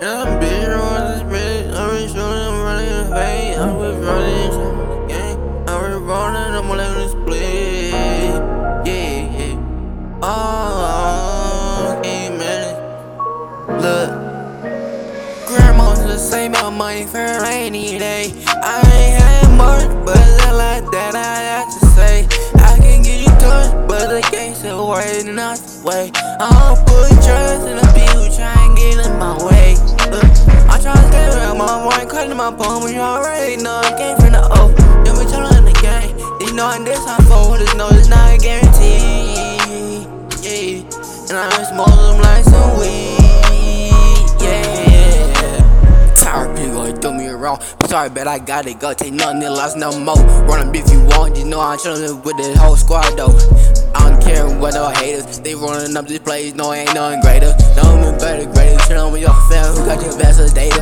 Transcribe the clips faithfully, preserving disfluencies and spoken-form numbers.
Yeah, I'm bitch, I was this I was shooting, I'm running in the vein. I was running, shooting the game. I was rolling, I'm all in the split. Yeah, yeah. Oh, eight minutes. Look. Grandma's the same, my money for a rainy day. I ain't had much, but it's like that I have to say. I can get you touched, but I can't say a word, not the way. I don't put trust in the people trying to get in my way. Look, I try to stay with my boy, cutting my palm, but you already know I came from the O. You be chillin' in the game. You know I'm this, I'm for this, no, it's not a guarantee. Yeah, and I been smoking them like some weed. Yeah, tired people always do me around. Sorry, but I gotta go, take nothing, it lost no more. Running beef you want, you know I'm chillin' with the whole squad though. I don't care what no haters, they running up this place, no ain't nothing greater. No one better, greater, turn on with your fam, who got your best data.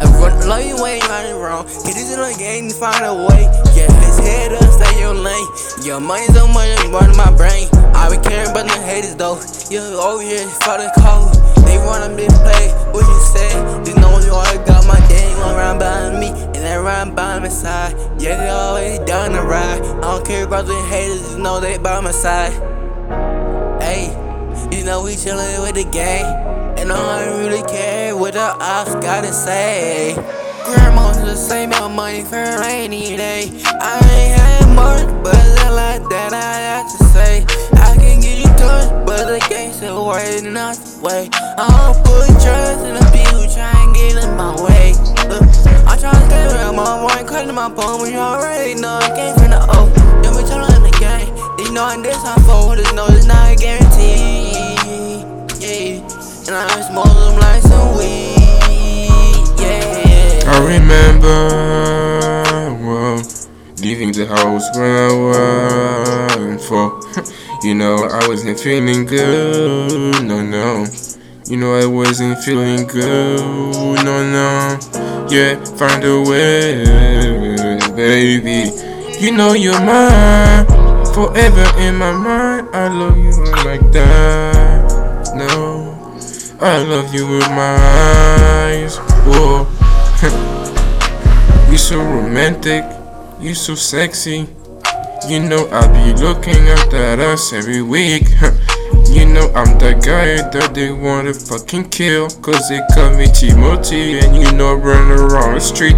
I run, love you ain't running wrong, get this in the game, find a way. Yeah, this head up, stay your lane, your money so much, it's burning my brain. I be caring about no haters though, you over here, for the call. They running this place, what you say, they know you already got my game, one round by me, and that round by my side. Yeah, they always down the ride. I don't care about the haters, just know they by my side. Hey, you know we chillin' with the gang, and I don't really care what the ops gotta say. Grandma's the same, my money for a rainy day. I ain't had much, but it's like that I have to say. I can get you touched, but I can't say a word, not the way. I don't put trust in the people trying to get in my way. I try to stay with my boy, cutting my palm, but you already know I came from the O. You be chillin' in the game. You know I'm this, I'm for this, no, it's not a guarantee. Yeah, and I been smoking them like some weed. Yeah, I remember, well, leaving the house where I was for. You know, I wasn't feeling good, no, no. You know, I wasn't feeling good, no, no. Yeah, find a way, baby. You know you're mine, forever in my mind. I love you like that, no. I love you with my eyes, whoa. You so romantic, you so sexy. You know I be looking at that ass every week. You know I'm the guy that they wanna fucking kill, cause they call me Timothy and you know run around the street.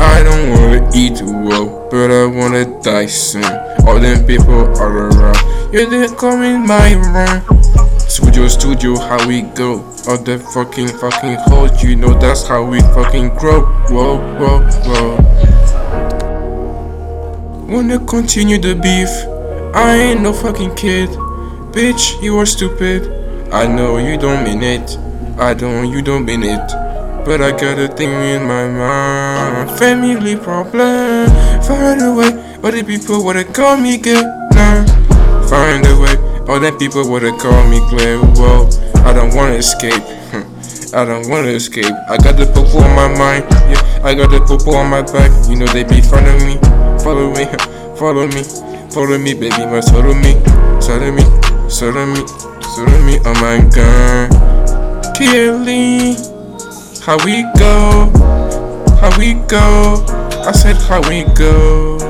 I don't wanna eat well, but I wanna die soon. All them people all around, yeah they call me my room. Studio, studio, how we go. All the fucking fucking hoes, you know that's how we fucking grow. Whoa, whoa, whoa. Wanna continue the beef, I ain't no fucking kid. Bitch, you are stupid. I know you don't mean it. I don't, you don't mean it. But I got a thing in my mind. Family problem. Find a way. All the people wanna call me good. Nah. Find a way. All the people wanna call me clear. Well, I don't wanna escape. I don't wanna escape. I got the purple on my mind. Yeah, I got the purple on my back. You know they be following me. Follow me. Follow me. Follow me, baby. Must follow me. Follow me. Sorry me, sorry me, oh my god. Clearly, how we go, how we go. I said how we go.